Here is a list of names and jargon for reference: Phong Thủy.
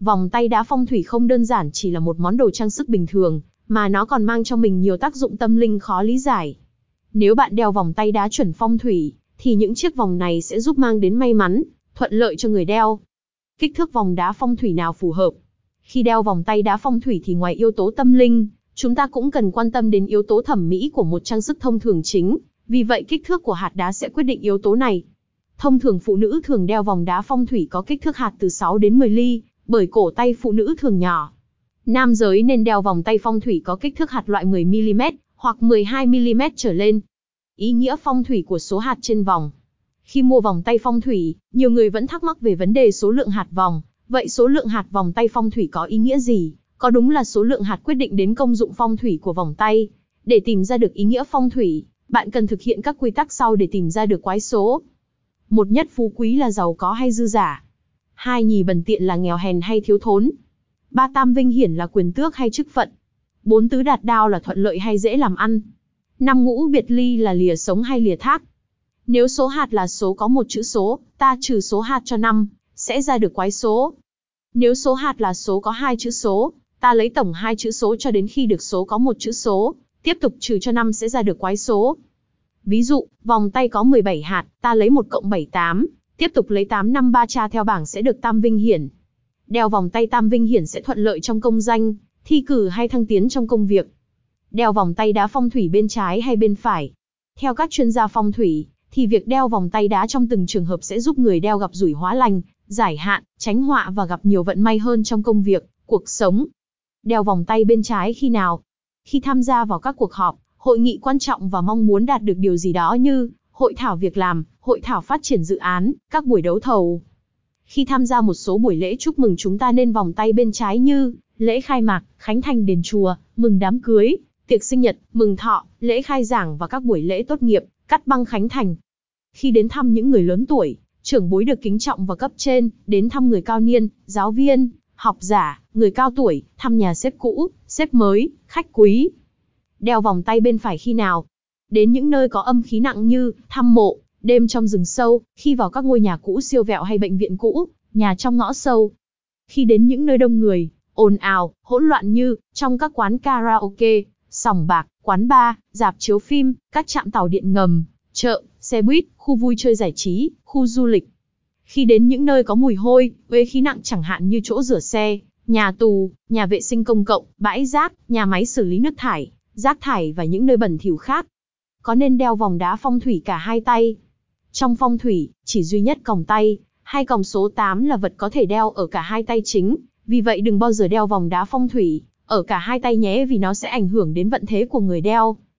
Vòng tay đá phong thủy không đơn giản chỉ là một món đồ trang sức bình thường, mà nó còn mang cho mình nhiều tác dụng tâm linh khó lý giải. Nếu bạn đeo vòng tay đá chuẩn phong thủy, thì những chiếc vòng này sẽ giúp mang đến may mắn, thuận lợi cho người đeo. Kích thước vòng đá phong thủy nào phù hợp? Khi đeo vòng tay đá phong thủy thì ngoài yếu tố tâm linh, chúng ta cũng cần quan tâm đến yếu tố thẩm mỹ của một trang sức thông thường chính, vì vậy kích thước của hạt đá sẽ quyết định yếu tố này. Thông thường phụ nữ thường đeo vòng đá phong thủy có kích thước hạt từ 6 đến 10 ly, bởi cổ tay phụ nữ thường nhỏ. Nam giới nên đeo vòng tay phong thủy có kích thước hạt loại 10mm hoặc 12mm trở lên. Ý nghĩa phong thủy của số hạt trên vòng. Khi mua vòng tay phong thủy, nhiều người vẫn thắc mắc về vấn đề số lượng hạt vòng. Vậy số lượng hạt vòng tay phong thủy có ý nghĩa gì? Có đúng là số lượng hạt quyết định đến công dụng phong thủy của vòng tay? Để tìm ra được ý nghĩa phong thủy, bạn cần thực hiện các quy tắc sau để tìm ra được quái số. 1. Nhất phú quý là giàu có hay dư giả. 2. Nhì bần tiện là nghèo hèn hay thiếu thốn. 3. Tam vinh hiển là quyền tước hay chức phận. 4. Tứ đạt đao là thuận lợi hay dễ làm ăn. 5. Ngũ biệt ly là lìa sống hay lìa thác. Nếu số hạt là số có một chữ số, ta trừ số hạt cho 5, sẽ ra được quái số. Nếu số hạt là số có 2 chữ số, ta lấy tổng 2 chữ số cho đến khi được số có 1 chữ số, tiếp tục trừ cho 5 sẽ ra được quái số. Ví dụ, vòng tay có 17 hạt, ta lấy 1 + 7 = 8, tiếp tục lấy 8 5 3 tra theo bảng sẽ được tam vinh hiển. Đeo vòng tay tam vinh hiển sẽ thuận lợi trong công danh, thi cử hay thăng tiến trong công việc. Đeo vòng tay đá phong thủy bên trái hay bên phải? Theo các chuyên gia phong thủy, thì việc đeo vòng tay đá trong từng trường hợp sẽ giúp người đeo gặp rủi hóa lành, giải hạn, tránh họa và gặp nhiều vận may hơn trong công việc, cuộc sống. Đeo vòng tay bên trái khi nào? Khi tham gia vào các cuộc họp, hội nghị quan trọng và mong muốn đạt được điều gì đó như hội thảo việc làm, hội thảo phát triển dự án, các buổi đấu thầu. Khi tham gia một số buổi lễ chúc mừng chúng ta nên vòng tay bên trái như lễ khai mạc, khánh thành đền chùa, mừng đám cưới, tiệc sinh nhật, mừng thọ, lễ khai giảng và các buổi lễ tốt nghiệp, cắt băng khánh thành. Khi đến thăm những người lớn tuổi, trưởng bối được kính trọng và cấp trên, đến thăm người cao niên, giáo viên, học giả, người cao tuổi, thăm nhà sếp cũ, sếp mới, khách quý. Đeo vòng tay bên phải khi nào? Đến những nơi có âm khí nặng như thăm mộ, đêm trong rừng sâu, khi vào các ngôi nhà cũ siêu vẹo hay bệnh viện cũ, nhà trong ngõ sâu. Khi đến những nơi đông người, ồn ào, hỗn loạn như trong các quán karaoke, sòng bạc, quán bar, rạp chiếu phim, các trạm tàu điện ngầm, chợ, xe buýt, khu vui chơi giải trí, khu du lịch. Khi đến những nơi có mùi hôi, uế khí nặng chẳng hạn như chỗ rửa xe, nhà tù, nhà vệ sinh công cộng, bãi rác, nhà máy xử lý nước thải, rác thải và những nơi bẩn thỉu khác. Có nên đeo vòng đá phong thủy cả hai tay? Trong phong thủy, chỉ duy nhất còng tay, hay còng số 8 là vật có thể đeo ở cả hai tay chính, vì vậy đừng bao giờ đeo vòng đá phong thủy ở cả hai tay nhé, vì nó sẽ ảnh hưởng đến vận thế của người đeo.